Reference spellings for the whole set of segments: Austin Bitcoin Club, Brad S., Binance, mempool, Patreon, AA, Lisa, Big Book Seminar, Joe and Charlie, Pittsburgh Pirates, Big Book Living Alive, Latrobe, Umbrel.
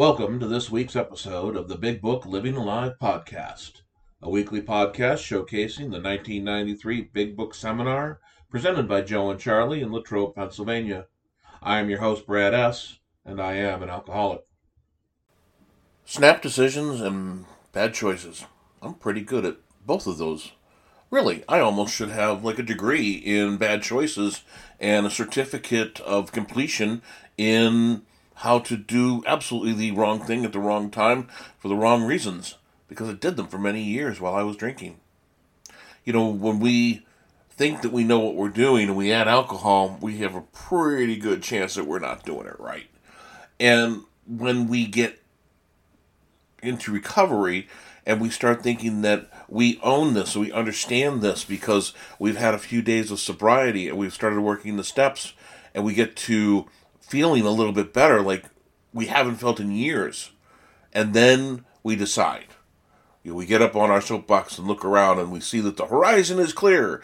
Welcome to this week's episode of the Big Book Living Alive podcast, a weekly podcast showcasing the 1993 Big Book Seminar presented by Joe and Charlie in Latrobe, Pennsylvania. I am your host, Brad S., and I am an alcoholic. Snap decisions and bad choices. I'm pretty good at both of those. Really, I almost should have like a degree in bad choices and a certificate of completion in how to do absolutely the wrong thing at the wrong time for the wrong reasons, because I did them for many years while I was drinking. You know, when we think that we know what we're doing and we add alcohol, we have a pretty good chance that we're not doing it right. And when we get into recovery and we start thinking that we own this, we understand this because we've had a few days of sobriety and we've started working the steps and we get to feeling a little bit better, like we haven't felt in years. And then we decide. You know, we get up on our soapbox and look around and we see that the horizon is clear.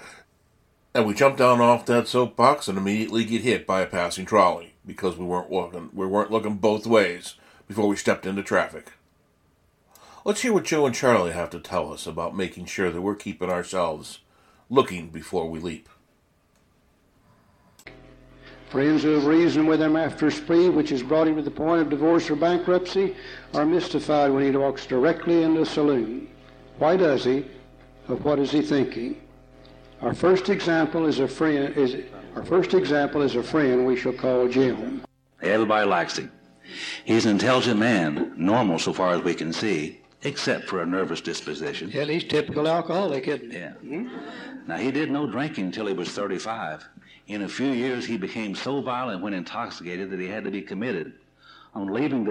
And we jump down off that soapbox and immediately get hit by a passing trolley because we weren't looking both ways before we stepped into traffic. Let's hear what Joe and Charlie have to tell us about making sure that we're keeping ourselves looking before we leap. Friends who have reasoned with him after a spree, which has brought him to the point of divorce or bankruptcy, are mystified when he walks directly into a saloon. Why does he? Of what is he thinking? Our first example is a friend we shall call Jim. Everybody likes him. He's an intelligent man, normal so far as we can see, except for a nervous disposition. Yeah, he's typical alcoholic, isn't he? Yeah. Mm-hmm. Now, he did no drinking until he was 35. In a few years, he became so violent when intoxicated that he had to be committed. On leaving the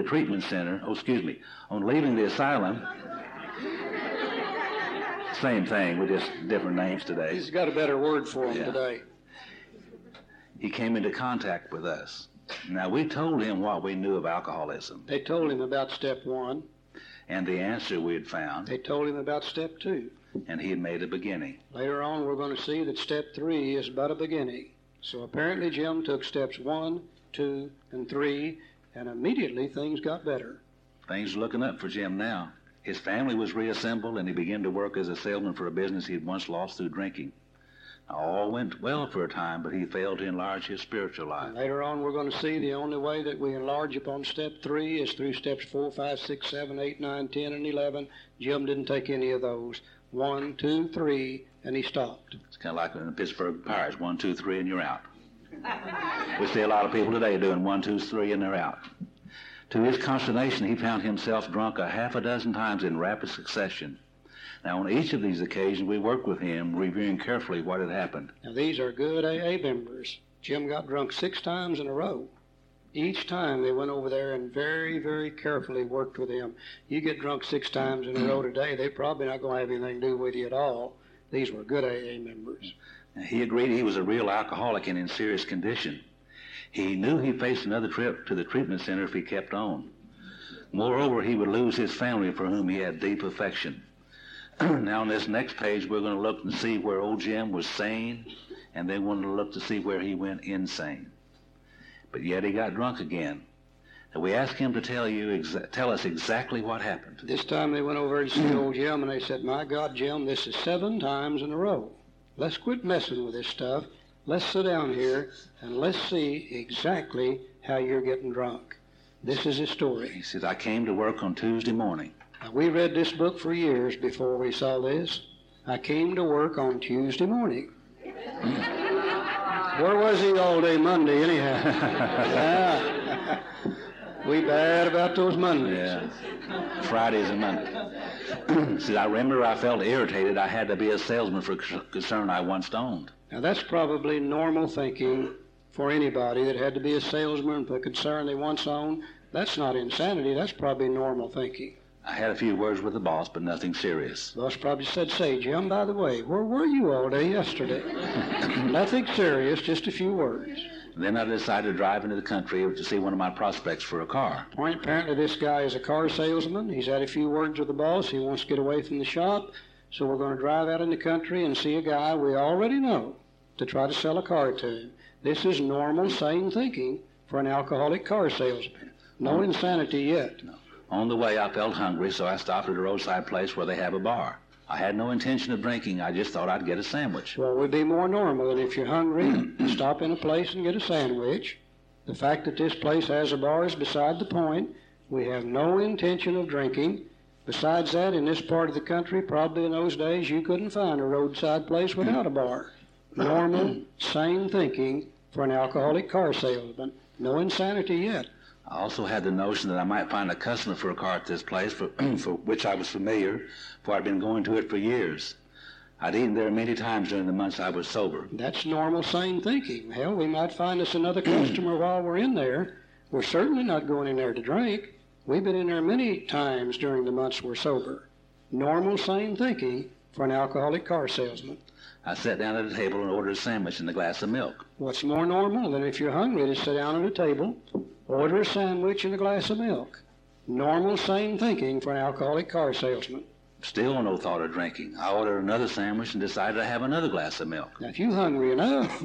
asylum, same thing with just different names today. He's got a better word for him today. He came into contact with us. Now, we told him what we knew of alcoholism. They told him about step one. And the answer we had found. They told him about step two. And he had made a beginning. Later on, we're going to see that step three is but a beginning. So apparently Jim took steps 1, 2, and 3, and immediately things got better. Things are looking up for Jim now. His family was reassembled, and he began to work as a salesman for a business he had once lost through drinking. Now, all went well for a time, but he failed to enlarge his spiritual life. And later on, we're going to see the only way that we enlarge upon step 3 is through steps 4, 5, 6, 7, 8, 9, 10, and 11. Jim didn't take any of those. 1, 2, 3, and he stopped. It's kind of like in the Pittsburgh Pirates, 1, 2, 3, and you're out. We see a lot of people today doing 1, 2, 3, and they're out. To his consternation, he found himself drunk a half a dozen times in rapid succession. Now, on each of these occasions, we worked with him, reviewing carefully what had happened. Now, these are good AA members. Jim got drunk 6 times in a row. Each time they went over there and very, very carefully worked with him. You get drunk 6 times in a row today, they're probably not going to have anything to do with you at all. These were good AA members. Now, he agreed he was a real alcoholic and in serious condition. He knew he faced another trip to the treatment center if he kept on. Moreover, he would lose his family for whom he had deep affection. Now, on this next page, we're going to look and see where old Jim was sane, and then we're going to look to see where he went insane. But yet he got drunk again. And we asked him to tell us exactly what happened. This time they went over to see old Jim, and they said, "My God, Jim, this is 7 times in a row. Let's quit messing with this stuff. Let's sit down here, and let's see exactly how you're getting drunk." This is his story. He says, "I came to work on Tuesday morning." Now, we read this book for years before we saw this. I came to work on Tuesday morning. Where was he all day Monday, anyhow? We bad about those Mondays. Yeah. Fridays and Mondays. See, I remember I felt irritated. I had to be a salesman for a concern I once owned. Now, that's probably normal thinking for anybody that had to be a salesman for a concern they once owned. That's not insanity. That's probably normal thinking. I had a few words with the boss, but nothing serious. The boss probably said, "Say, Jim, by the way, where were you all day yesterday?" Nothing serious, just a few words. Then I decided to drive into the country to see one of my prospects for a car. Well, apparently this guy is a car salesman. He's had a few words with the boss. He wants to get away from the shop. So we're going to drive out in the country and see a guy we already know to try to sell a car to him. This is normal, sane thinking for an alcoholic car salesman. No insanity yet. No. On the way, I felt hungry, so I stopped at a roadside place where they have a bar. I had no intention of drinking. I just thought I'd get a sandwich. Well, it would be more normal that if you're hungry, stop in a place and get a sandwich. The fact that this place has a bar is beside the point. We have no intention of drinking. Besides that, in this part of the country, probably in those days, you couldn't find a roadside place without a bar. Normal, sane thinking for an alcoholic car salesman. No insanity yet. I also had the notion that I might find a customer for a car at this place, for which I was familiar, for I'd been going to it for years. I'd eaten there many times during the months I was sober. That's normal, sane thinking. Hell, we might find us another customer while we're in there. We're certainly not going in there to drink. We've been in there many times during the months we're sober. Normal, sane thinking for an alcoholic car salesman. I sat down at a table and ordered a sandwich and a glass of milk. What's more normal than if you're hungry to sit down at a table, order a sandwich and a glass of milk? Normal, sane thinking for an alcoholic car salesman. Still no thought of drinking. I ordered another sandwich and decided to have another glass of milk. Now, if you're hungry enough,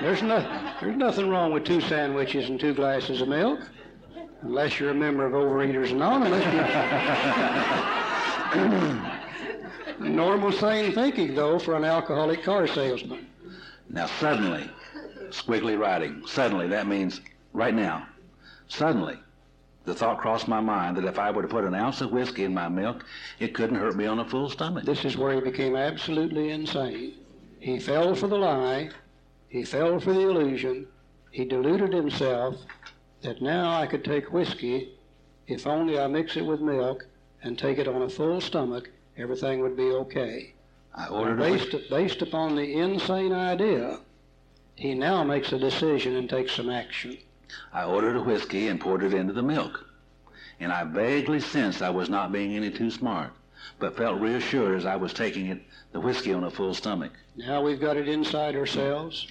there's nothing wrong with two sandwiches and two glasses of milk, unless you're a member of Overeaters Anonymous. Normal, sane thinking, though, for an alcoholic car salesman. Now, suddenly... Squiggly writing. Suddenly, that means right now. Suddenly, the thought crossed my mind that if I were to put an ounce of whiskey in my milk, it couldn't hurt me on a full stomach. This is where he became absolutely insane. He fell for the lie. He fell for the illusion. He deluded himself that now I could take whiskey, if only I mix it with milk and take it on a full stomach, everything would be okay. I ordered based upon the insane idea, he now makes a decision and takes some action. I ordered a whiskey and poured it into the milk, and I vaguely sensed I was not being any too smart, but felt reassured as I was taking it, the whiskey on a full stomach. Now we've got it inside ourselves.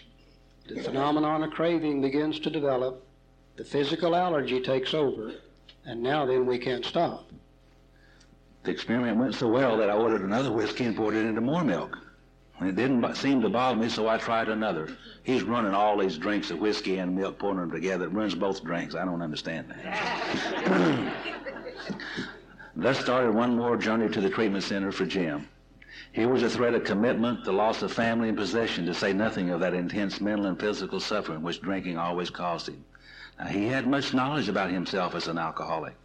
The phenomenon of craving begins to develop. The physical allergy takes over, and now then we can't stop. The experiment went so well that I ordered another whiskey and poured it into more milk. It didn't seem to bother me, so I tried another. He's running all these drinks of whiskey and milk, pouring them together. It ruins both drinks. I don't understand that. Thus started one more journey to the treatment center for Jim. Here was a threat of commitment, the loss of family and possession, to say nothing of that intense mental and physical suffering which drinking always caused him. Now, he had much knowledge about himself as an alcoholic.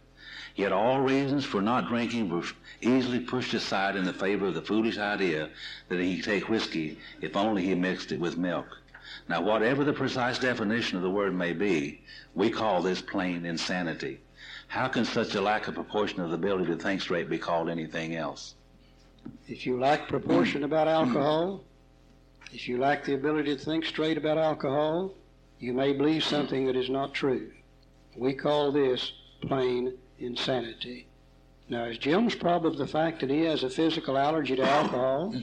Yet all reasons for not drinking were easily pushed aside in the favor of the foolish idea that he could take whiskey if only he mixed it with milk. Now, whatever the precise definition of the word may be, we call this plain insanity. How can such a lack of proportion of the ability to think straight be called anything else? If you lack proportion about alcohol, if you lack the ability to think straight about alcohol, you may believe something that is not true. We call this plain insanity. Now, is Jim's problem the fact that he has a physical allergy to alcohol,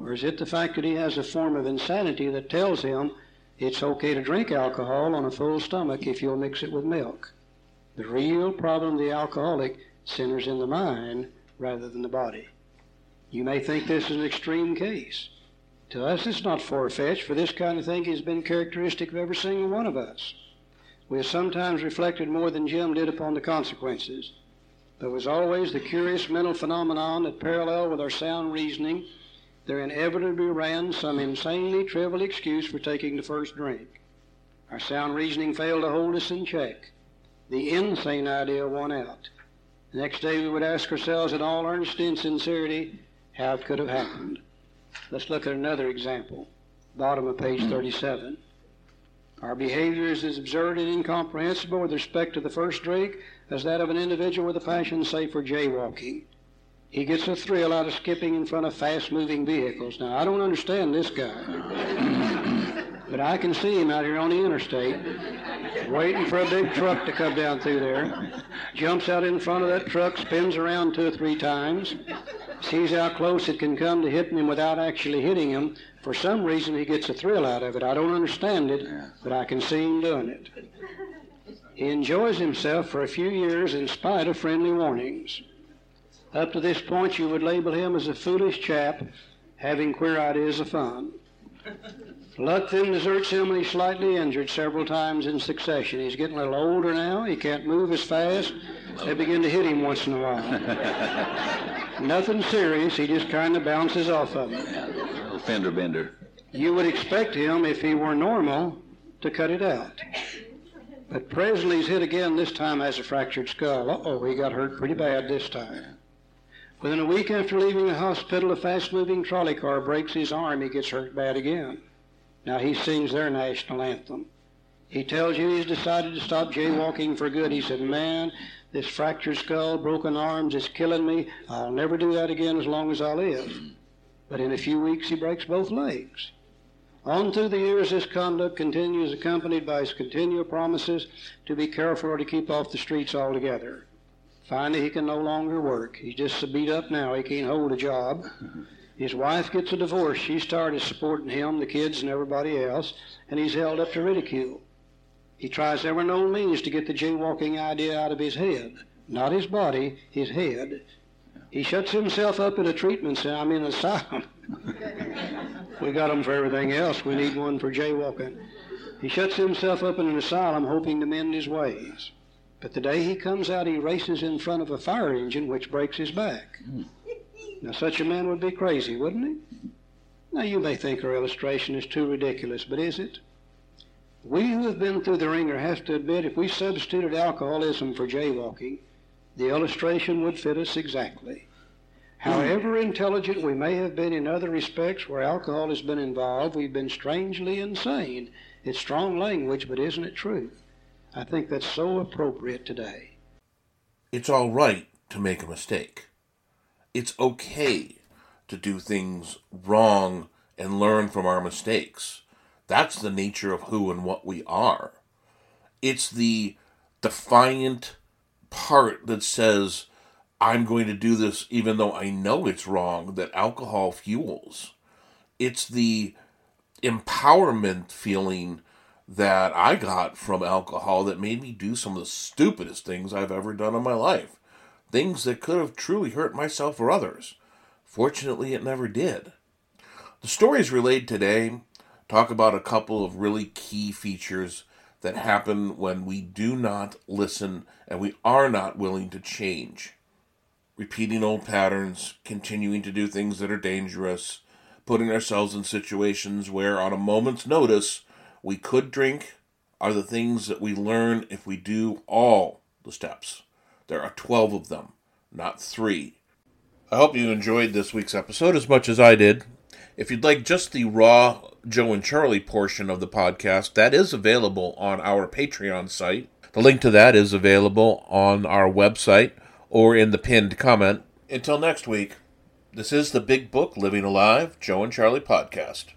or is it the fact that he has a form of insanity that tells him it's okay to drink alcohol on a full stomach if you'll mix it with milk? The real problem of the alcoholic centers in the mind rather than the body. You may think this is an extreme case. To us, it's not far-fetched, for this kind of thing has been characteristic of every single one of us. We have sometimes reflected more than Jim did upon the consequences. There was always the curious mental phenomenon that, parallel with our sound reasoning, there inevitably ran some insanely trivial excuse for taking the first drink. Our sound reasoning failed to hold us in check. The insane idea won out. The next day we would ask ourselves in all earnestness and sincerity how it could have happened. Let's look at another example, bottom of page 37. Our behavior is as absurd and incomprehensible with respect to the first drink as that of an individual with a passion, say, for jaywalking. He gets a thrill out of skipping in front of fast-moving vehicles. Now, I don't understand this guy, but I can see him out here on the interstate waiting for a big truck to come down through there, jumps out in front of that truck, spins around 2 or 3 times, sees how close it can come to hitting him without actually hitting him. For some reason, he gets a thrill out of it. I don't understand it, but I can see him doing it. He enjoys himself for a few years in spite of friendly warnings. Up to this point, you would label him as a foolish chap having queer ideas of fun. Lutz in the search simile, slightly injured several times in succession. He's getting a little older now. He can't move as fast. They begin to hit him once in a while. Nothing serious. He just kind of bounces off of it. A little fender bender. You would expect him, if he were normal, to cut it out. But Presley's hit again. This time has a fractured skull. Uh-oh, he got hurt pretty bad this time. Within a week after leaving the hospital, a fast-moving trolley car breaks his arm. He gets hurt bad again. Now he sings their national anthem. He tells you he's decided to stop jaywalking for good. He said, man, this fractured skull, broken arms is killing me. I'll never do that again as long as I live. But in a few weeks, he breaks both legs. On through the years, this conduct continues, accompanied by his continual promises to be careful or to keep off the streets altogether. Finally, he can no longer work. He's just so beat up now, he can't hold a job. His wife gets a divorce. She's tired of supporting him, the kids, and everybody else, and he's held up to ridicule. He tries every known means to get the jaywalking idea out of his head. Not his body, his head. He shuts himself up in a treatment center, I mean an asylum. We got him for everything else. We need one for jaywalking. He shuts himself up in an asylum, hoping to mend his ways. But the day he comes out, he races in front of a fire engine, which breaks his back. Now, such a man would be crazy, wouldn't he? Now, you may think our illustration is too ridiculous, but is it? We who have been through the ringer have to admit if we substituted alcoholism for jaywalking, the illustration would fit us exactly. However intelligent we may have been in other respects where alcohol has been involved, we've been strangely insane. It's strong language, but isn't it true? I think that's so appropriate today. It's all right to make a mistake. It's okay to do things wrong and learn from our mistakes. That's the nature of who and what we are. It's the defiant part that says, I'm going to do this even though I know it's wrong, that alcohol fuels. It's the empowerment feeling that I got from alcohol that made me do some of the stupidest things I've ever done in my life. Things that could have truly hurt myself or others. Fortunately, it never did. The stories relayed today talk about a couple of really key features that happen when we do not listen and we are not willing to change. Repeating old patterns, continuing to do things that are dangerous, putting ourselves in situations where on a moment's notice we could drink are the things that we learn if we do all the steps. There are 12 of them, not 3. I hope you enjoyed this week's episode as much as I did. If you'd like just the raw Joe and Charlie portion of the podcast, that is available on our Patreon site. The link to that is available on our website or in the pinned comment. Until next week, this is the Big Book Living Alive Joe and Charlie podcast.